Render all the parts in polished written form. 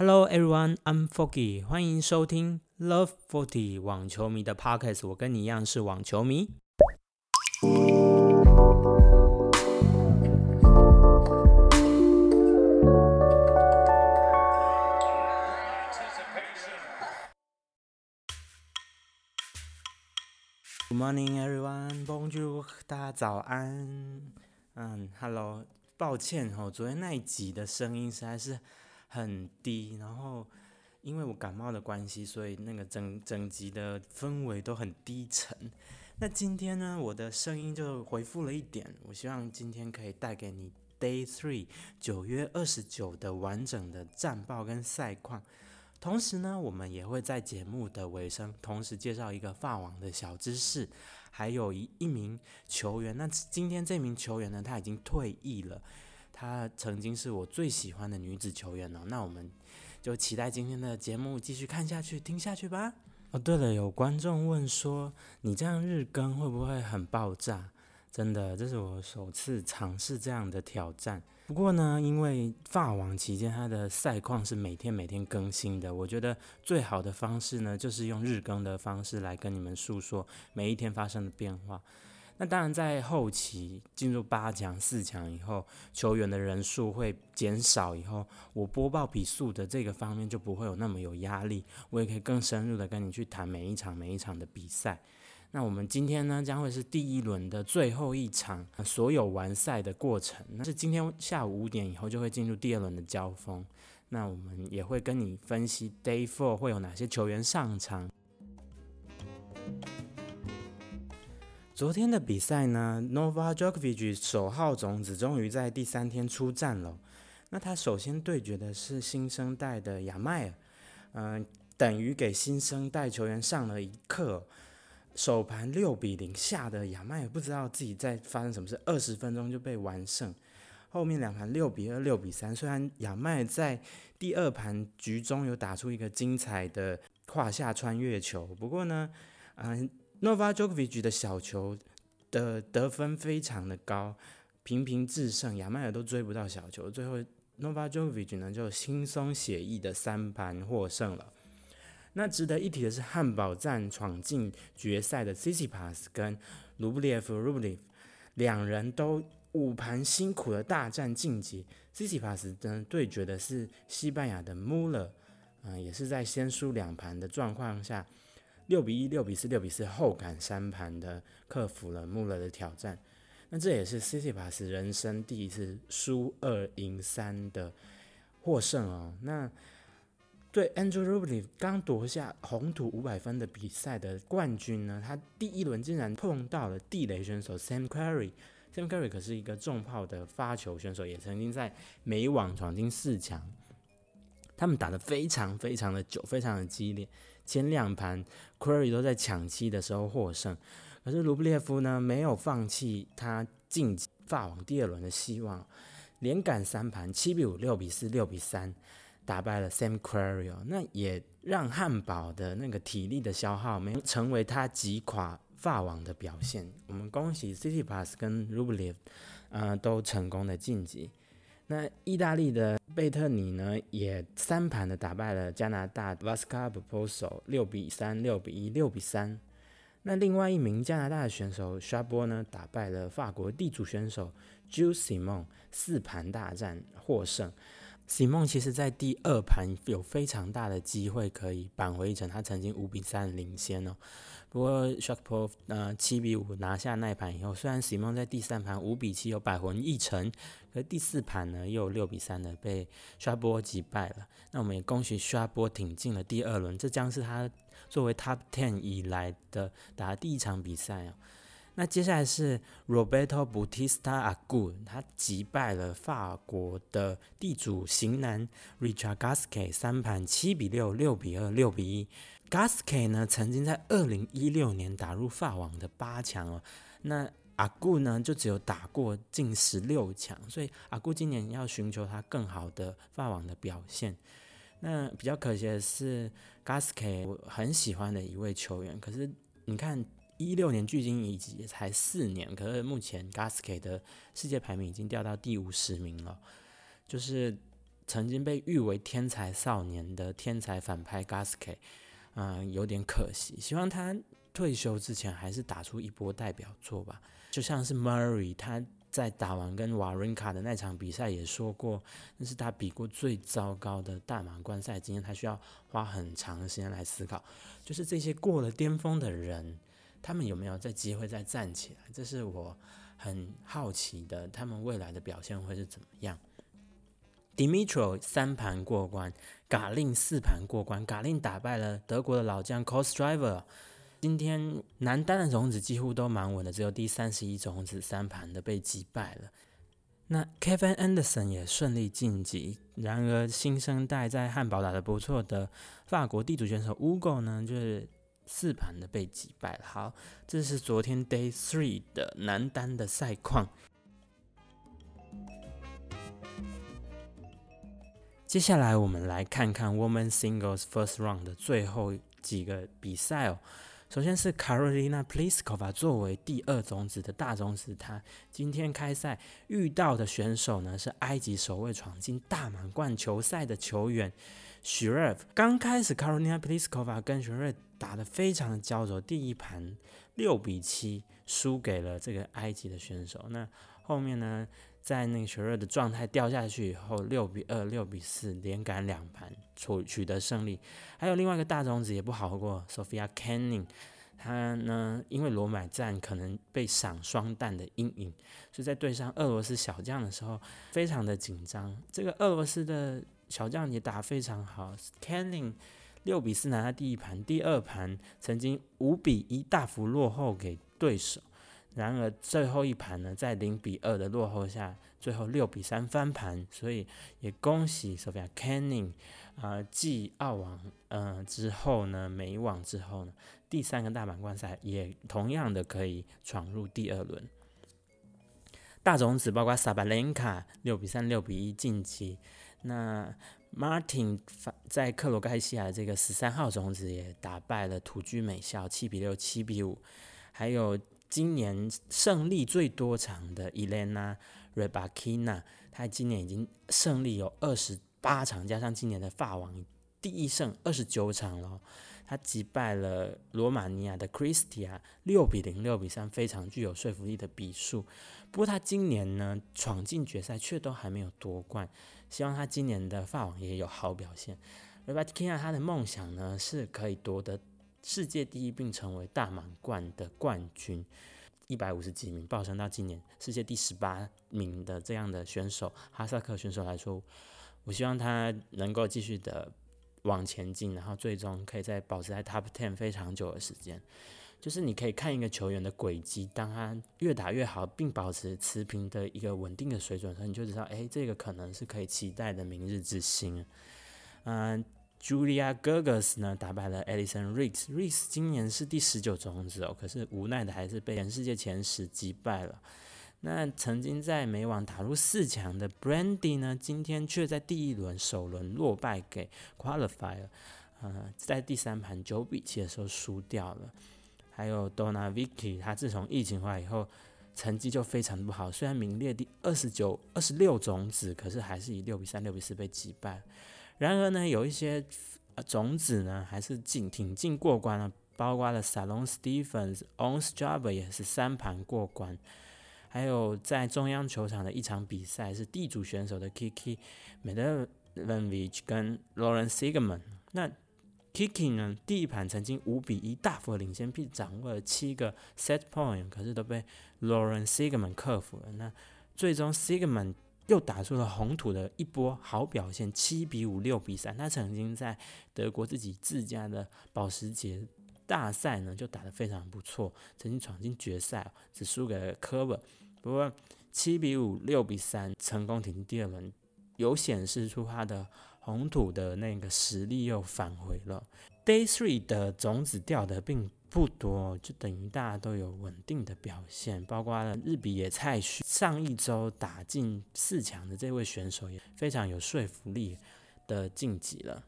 Hello everyone, I'm Foggy. 欢迎收听 Love 40网球迷的 Podcast。我跟你一样是网球迷。Good morning, everyone. Bonjour, 大家早安。Hello. 抱歉哦，昨天那一集的声音实在是很低，然后因为我感冒的关系，所以那个整集的氛围都很低沉。那今天呢，我的声音就恢复了一点，我希望今天可以带给你 Day 3 9月29的完整的战报跟赛况。同时呢，我们也会在节目的尾声同时介绍一个法网的小知识，还有一名球员。那今天这名球员呢，他已经退役了，她曾经是我最喜欢的女子球员哦。那我们就期待今天的节目继续看下去，听下去吧。哦，对了，有观众问说，你这样日更会不会很爆炸？真的，这是我首次尝试这样的挑战。不过呢，因为法网期间它的赛况是每天更新的，我觉得最好的方式呢，就是用日更的方式来跟你们诉说每一天发生的变化。那当然，在后期进入8强、4强以后，球员的人数会减少以后，我播报比数的这个方面就不会有那么有压力，我也可以更深入的跟你去谈每一场的比赛。那我们今天呢，将会是第一轮的最后一场，所有完赛的过程。那是今天下午5点以后就会进入第2轮的交锋。那我们也会跟你分析 Day 4 会有哪些球员上场。昨天的比赛呢， Novak Djokovic 首号种子终于在第3天出战了。那他首先对决的是新生代的Ymer，等于给新生代球员上了一课。首盘6-0下的Ymer不知道自己在发生什么事，20分钟就被完胜。后面2盘6-2、6-3，虽然Ymer在第2盘局中有打出一个精彩的胯下穿越球，不过呢，Novak Djokovic 的小球的得分非常的高，频频制胜，亚迈尔都追不到小球。最后 Novak Djokovic 呢就轻松写意的3盘获胜了。那值得一提的是，汉堡站闯进决赛的 Tsitsipas 跟 Rublev 两人都5盘辛苦的大战晋级。Tsitsipas 呢对决的是西班牙的 Muller，也是在先输2盘的状况下，6-1、6-4、6-4后赶3盘的克服了穆勒的挑战。那这也是 Tsitsipas 人生第一次输2赢3的获胜哦。那对 Andrew Rublev 刚夺下红土500分的比赛的冠军呢，他第1轮竟然碰到了地雷选手 Sam Querrey。Sam Querrey 可是一个重炮的发球选手，也曾经在美网闯进4强。他们打得非常的久，非常的激烈。前2盘 Querrey 都在抢七的时候获胜，可是卢布列夫呢没有放弃他晋级法网第2轮的希望，连赶3盘7-5、6-4、6-3打败了 Sam Querrey，那也让汉堡的那个体力的消耗没有成为他击垮法网的表现。我们恭喜 Tsitsipas 跟 Rublev，都成功的晋级。那意大利的贝特尼呢，也3盘的打败了加拿大 Vasco Ponsel， 6-3、6-1、6-3。那另外一名加拿大的选手 Shabot 呢，打败了法国地主选手 Jules Simon， 4盘大战获胜。Simon 其实在第2盘有非常大的机会可以扳回一城，他曾经5-3领先哦。不过 Shapov 7-5拿下那一盘以后，虽然 Simon 在第3盘5-7有扳回一城，可是第4盘呢又6-3的被 Shapov 击败了。那我们也恭喜 Shapov 挺进了第2轮，这将是他作为 Top 10以来的打第1场比赛哦。那接下来是 Roberto Bautista Agut， 他击败了法国的地主型男 Richard Gasquet， 3盘7-6、6-2、6-1。Gasquet 呢曾经在2016年打入法网的8强哦，那阿固呢就只有打过近16强，所以阿固今年要寻求他更好的法网的表现。那比较可惜的是 Gasquet 我很喜欢的一位球员，可是你看16年距今已经才4年，可是目前 Gasquet 的世界排名已经掉到第50名了，就是曾经被誉为天才少年的天才反拍 Gasquet， 有点可惜，希望他退休之前还是打出一波代表作吧。就像是 Murray， 他在打完跟 Wawrinka 的那场比赛也说过，那是他比过最糟糕的大满贯赛经验，他需要花很长的时间来思考，就是这些过了巅峰的人，他们有没有再机会再站起来，这是我很好奇的，他们未来的表现会是怎么样。 Dimitrov 3盘过关， Garlin 4盘过关， Garlin 打败了德国的老将 Kostriver。 今天男单的种子几乎都蛮稳的，只有第31种子3盘的被击败了。那 Kevin Anderson 也顺利晋级，然而新生代在汉堡打得不错的法国地主选手 Ugo 呢，就是4盘的被击败了。好，这是昨天 Day 3 的男单的赛况。接下来我们来看看 Women's Singles First Round 的最后几个比赛哦。首先是 Karolina Pliskova 作为第2种子的大种子，她今天开赛遇到的选手呢是埃及首位闯进大满贯球赛的球员 Sheriv。 刚开始 Karolina Pliskova 跟 Sheriv 打得非常的焦灼，第1盘6-7输给了这个埃及的选手。那后面呢，在那个 Sheriv 的状态掉下去以后，6-2 6-4连赶2盘取得胜利。还有另外一个大种子也不好过 Sofia Kenin， 她呢因为罗马战可能被赏双弹的阴影，所以在对上俄罗斯小将的时候非常的紧张。这个俄罗斯的小将也打非常好， Kenin 6-4拿下第1盘，第2盘曾经5-1大幅落后给对手，然而最后1盘呢，在0-2的落后下，最后6-3翻盘，所以也恭喜 Sofia Kenin， 继澳网之后呢，美网之后呢，第3个大满贯赛也同样的可以闯入第2轮。大种子包括 Sabalenka 6-3 6-1晋级，那 Martin 在克罗埃西亚的这个13号种子也打败了土居美校7-6 7-5， 还有今年胜利最多场的 Elena Rybakina， 她今年已经胜利有28场，加上今年的法网第一胜29场了。她击败了罗马尼亚的 Christia 6-0 6-3， 非常具有说服力的比数。不过她今年呢闯进决赛却都还没有夺冠，希望她今年的法网也有好表现。 Rybakina 她的梦想呢是可以夺得世界第一并成为大满贯的冠军，150几名报升到今年世界第18名的这样的选手，哈萨克选手来说，我希望他能够继续的往前进，然后最终可以再保持在 Top 10 非常久的时间。就是你可以看一个球员的轨迹，当他越打越好并保持持平的一个稳定的水准的时候，你就知道这个可能是可以期待的明日之星。Julia Gerges 呢打败了 Edison Riggs， 今年是第19种子哦，可是无奈的还是被全世界前10击败了。那曾经在美网打入4强的 Brandy 呢，今天却在第1轮首轮落败给 Qualifier， 在第3盘9-7的时候输掉了。还有 Donavici， 他自从疫情化以后成绩就非常不好，虽然名列第26种子，可是还是以6-3 6-4被击败了。然而呢，有一些种子呢还是挺进过关了，包括了 Salon Stephens、Shabot 也是3盘过关，还有在中央球场的一场比赛是地主选手的 Kiki Medvedev 跟 Lauren Siegman。 那 Kiki 呢，第1盘曾经5-1大幅领先，并掌握了7个 set point， 可是都被 Lauren Siegman 克服了。那最终 Siegman又打出了红土的一波好表现，7-5 6-3。他曾经在德国自家的保时捷大赛呢就打得非常不错，曾经闯进决赛，只输给了科尔。不过7-5 6-3成功挺进第2轮，有显示出他的红土的那个实力又返回了。Day 3 的种子掉的并不多，就等于大家都有稳定的表现，包括了日比野菜绪，上一周打进4强的这位选手也非常有说服力的晋级了。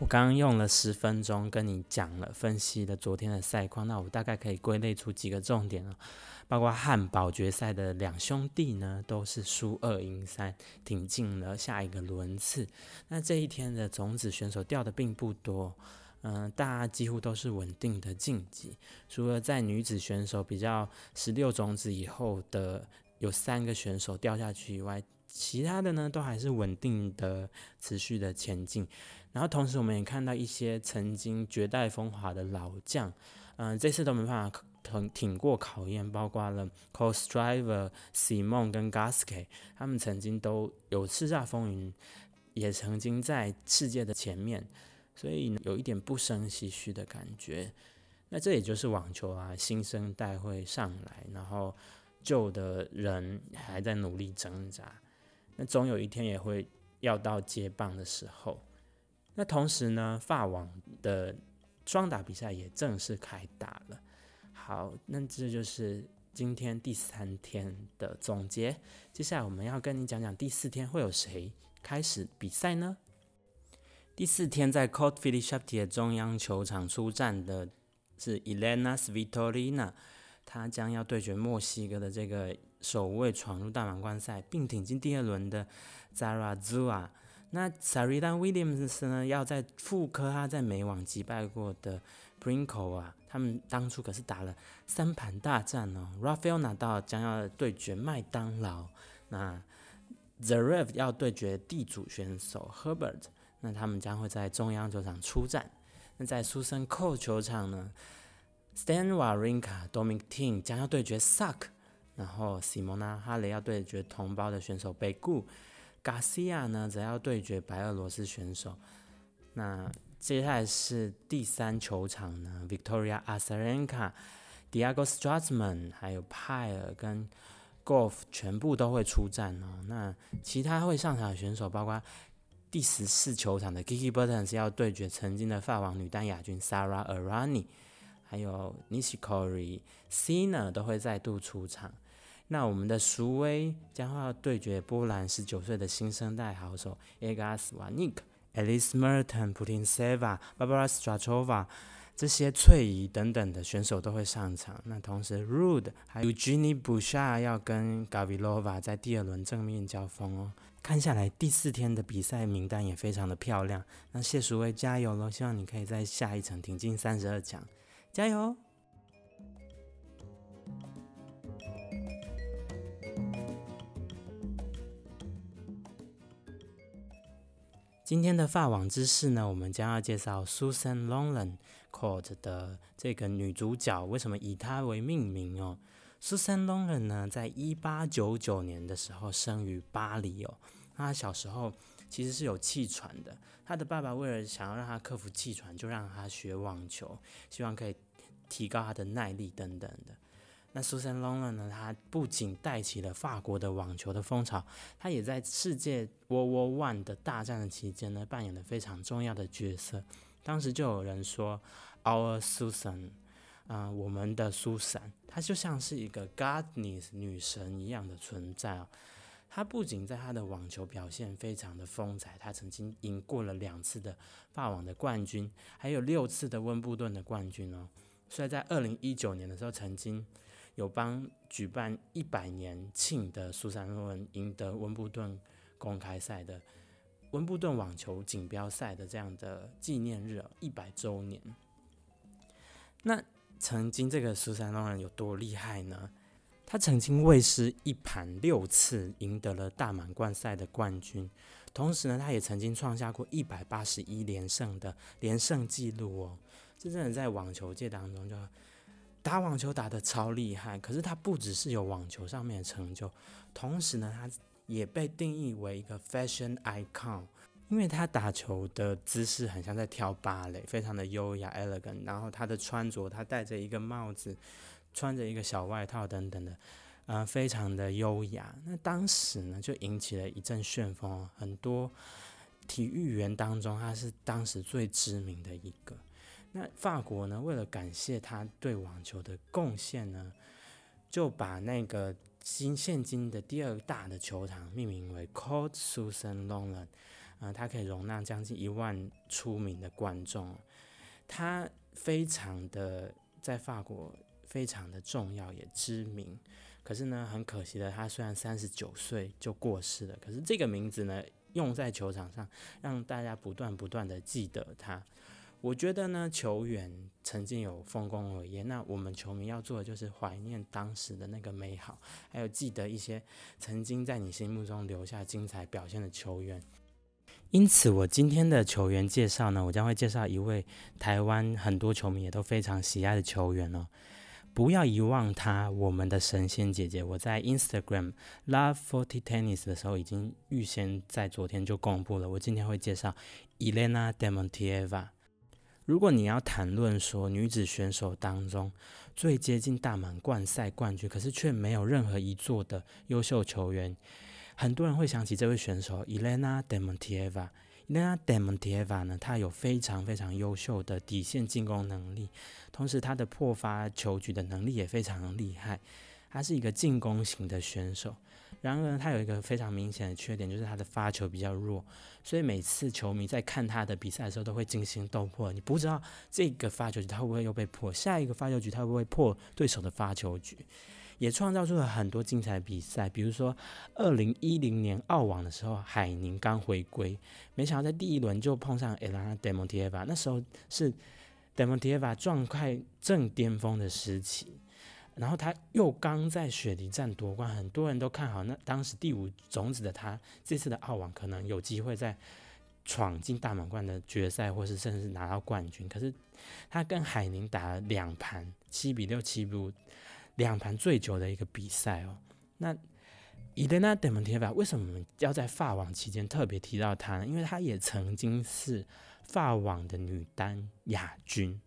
我刚刚用了10分钟跟你讲了分析了昨天的赛况，那我大概可以归类出几个重点了，包括汉堡决赛的两兄弟呢都是输2赢3挺进了下一个轮次。那这一天的种子选手掉的并不多，大家几乎都是稳定的晋级，除了在女子选手比较16种子以后的有3个选手掉下去以外，其他的呢都还是稳定的持续的前进。然后同时我们也看到一些曾经绝代风华的老将，这次都没办法挺过考验，包括了 Coast Driver、Simon 跟 Gasquet， 他们曾经都有叱咤风云，也曾经在世界的前面，所以有一点不胜唏嘘的感觉。那这也就是网球啊，新生代会上来，然后旧的人还在努力挣扎，那总有一天也会要到接棒的时候。那同时呢，法网的双打比赛也正式开打了。好，那这就是今天第3天的总结。接下来我们要跟你讲讲第4天会有谁开始比赛呢？第4天在 Court Philipshaptie 中央球场出战的是 Elena Svitolina， 她将要对决墨西哥的这个首位闯入大满贯赛并挺进第二轮的 Zarazua。那 Serena Williams 呢，要在复刻她在美网击败过的 Brinko 啊，他们当初可是打了3盘大战哦。Rafael Nadal 将要对决麦当劳，那 Zverev 要对决地主选手 Herbert， 那他们将会在中央球场出战。那在 Susan Cole 球场呢 ，Stan Wawrinka、Dominic Thiem 将要对决 Sak， 然后 Simona Halep 要对决同胞的选手 Begu。Garcia 呢则要对决白俄罗斯选手。那接下来是第3球场呢 Victoria Azarenka、 Diego Schwartzman 还有派尔跟 Golf 全部都会出战哦。那其他会上场的选手包括第14球场的 Kiki Bertens 要对决曾经的法网女单亚军 Sara Errani， 还有 Nishikori、 Sina 都会再度出场。那我们的苏威将要对决波兰19岁的新生代好手 Iga Swiatek、 Alice Merton、 Putinseva、 Barbara Strachova 这些翠姨等等的选手都会上场。那同时 Ruud 还有 Eugenie Bouchard 要跟 Gavilova 在第二轮正面交锋哦。看下来第4天的比赛名单也非常的漂亮，那谢苏威加油咯，希望你可以在下一场挺进32强，加油。今天的法网知识呢，我们将要介绍 Suzanne Lenglen Court 的这个女主角为什么以她为命名哦。Suzanne Lenglen 呢，在1899年的时候生于巴黎哦。她小时候其实是有气喘的，她的爸爸为了想要让她克服气喘，就让她学网球，希望可以提高她的耐力等等的。那 Suzanne Lenglen 呢，她不仅带起了法国的网球的风潮，她也在世界 World War I 的大战的期间呢，扮演了非常重要的角色。当时就有人说 Our Susan， 我们的苏珊，她就像是一个 Goddess 女神一样的存在哦。她不仅在她的网球表现非常的风采，她曾经赢过了2次的法网的冠军，还有6次的温布顿的冠军哦。所以在2019年的时候，曾经有帮举办100年庆的苏珊·洛恩赢得温布顿公开赛的温布顿网球锦标赛的这样的纪念日100周年。那曾经这个苏珊·洛恩有多厉害呢？她曾经未失1盘6次，赢得了大满贯赛的冠军。同时呢，她也曾经创下过181连胜的连胜纪录哦。这真的在网球界当中就打网球打得超厉害，可是他不只是有网球上面的成就，同时呢，他也被定义为一个 fashion icon， 因为他打球的姿势很像在跳芭蕾，非常的优雅 elegant， 然后他的穿着，他戴着一个帽子，穿着一个小外套等等的，非常的优雅。那当时呢，就引起了一阵旋风，很多体育员当中，他是当时最知名的一个。那法国呢，为了感谢他对网球的贡献呢，就把那个现今的第2大的球场命名为 Court Suzanne Lenglen，它可以容纳将近1万出名的观众，它非常的在法国非常的重要也知名。可是呢，很可惜的，他虽然39岁就过世了，可是这个名字呢用在球场上，让大家不断的记得他。我觉得呢，球员曾经有丰功伟业，那我们球迷要做的就是怀念当时的那个美好，还有记得一些曾经在你心目中留下精彩表现的球员。因此我今天的球员介绍呢，我将会介绍一位台湾很多球迷也都非常喜爱的球员哦。不要遗忘她，我们的神仙姐姐。我在 Instagram Love 40 Tennis 的时候已经预先在昨天就公布了，我今天会介绍 Elena Dementieva。 如果你要谈论说女子选手当中最接近大满贯赛冠军可是却没有任何一座的优秀球员，很多人会想起这位选手 Elena Dementieva。Elena Dementieva 呢，她有非常优秀的底线进攻能力，同时她的破发球局的能力也非常厉害，她是一个进攻型的选手。然而她有一个非常明显的缺点，就是她的发球比较弱，所以每次球迷在看她的比赛的时候都会惊心动魄，你不知道这个发球局她会不会又被破，下一个发球局她会不会破对手的发球局，也创造出了很多精彩的比赛。比如说2010年澳网的时候，海宁刚回归，没想到在第一轮就碰上 Elena Dementieva， 那时候是 Dementieva 状态正巅峰的时期，然后他又刚在雪梨站夺冠，很多人都看好那当时第5种子的他这次的澳网可能有机会在闯进大满贯的决赛，或是甚至拿到冠军。可是他跟海宁打了2盘，7比6、7比5，2盘最久的一个比赛哦。那 Elena Dementieva 为什么我们要在法网期间特别提到她呢？因为她也曾经是法网的女单亚军。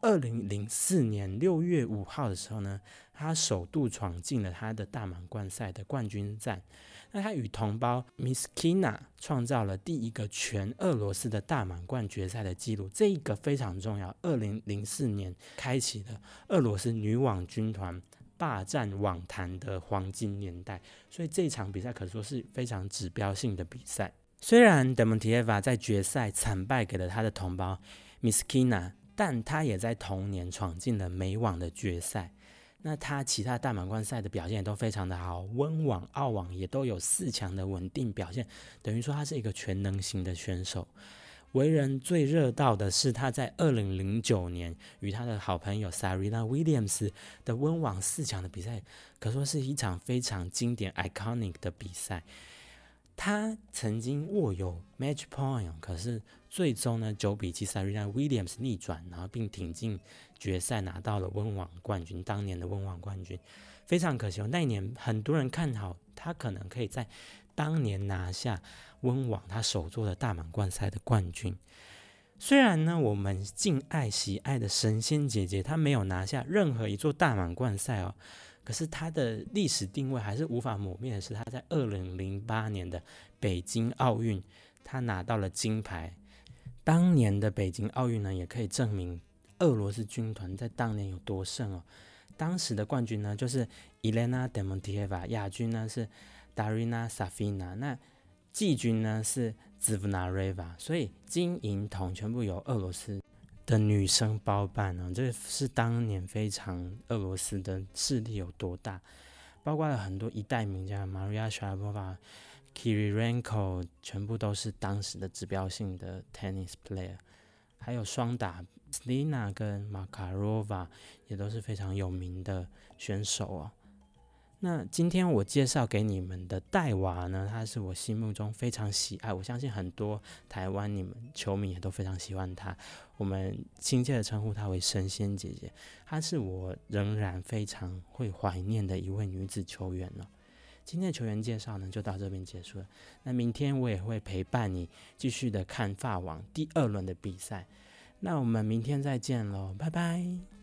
2004年6月5号的时候呢，她首度闯进了她的大满贯赛的冠军战。那她与同胞 Myskina 创造了第一个全俄罗斯的大满贯决赛的纪录，这个非常重要。2004年开启了俄罗斯女网军团霸占网坛的黄金年代，所以这场比赛可说是非常指标性的比赛。虽然 Dementieva 在决赛惨败给了她的同胞 Myskina，但他也在同年闯进了美网的决赛。那他其他大满贯赛的表现也都非常的好，温网、澳网也都有4强的稳定表现，等于说他是一个全能型的选手。为人最热道的是他在2009年与他的好朋友 Serena Williams 的温网4强的比赛，可说是一场非常经典 iconic 的比赛。他曾经握有 match point， 可是最终呢9比7 Serena Williams 逆转，然后并挺进决赛，拿到了温网冠军，当年的温网冠军非常可惜。那一年很多人看好他可能可以在当年拿下温网他首座的大满贯赛的冠军。虽然呢我们敬爱喜爱的神仙姐姐她没有拿下任何一座大满贯赛哦，可是他的历史定位还是无法抹灭的是，他在2008年的北京奥运他拿到了金牌。当年的北京奥运呢也可以证明俄罗斯军团在当年有多盛哦。当时的冠军呢就是 Elena Dementieva， 亚军呢是 Darina Safina， 那季军呢是 Zvonareva， 所以金银铜全部由俄罗斯的女生包办哦，这是当年非常俄罗斯的势力有多大，包括了很多一代名家 Maria Sharapova、Kirilenko， 全部都是当时的指标性的 tennis player， 还有双打 Slina 跟 Makarova 也都是非常有名的选手哦。那今天我介绍给你们的黛娃呢，她是我心目中非常喜爱，我相信很多台湾你们球迷也都非常喜欢她，我们亲切的称呼她为神仙姐姐，她是我仍然非常会怀念的一位女子球员了。今天的球员介绍呢就到这边结束了，那明天我也会陪伴你继续的看法网第2轮的比赛，那我们明天再见咯，拜拜。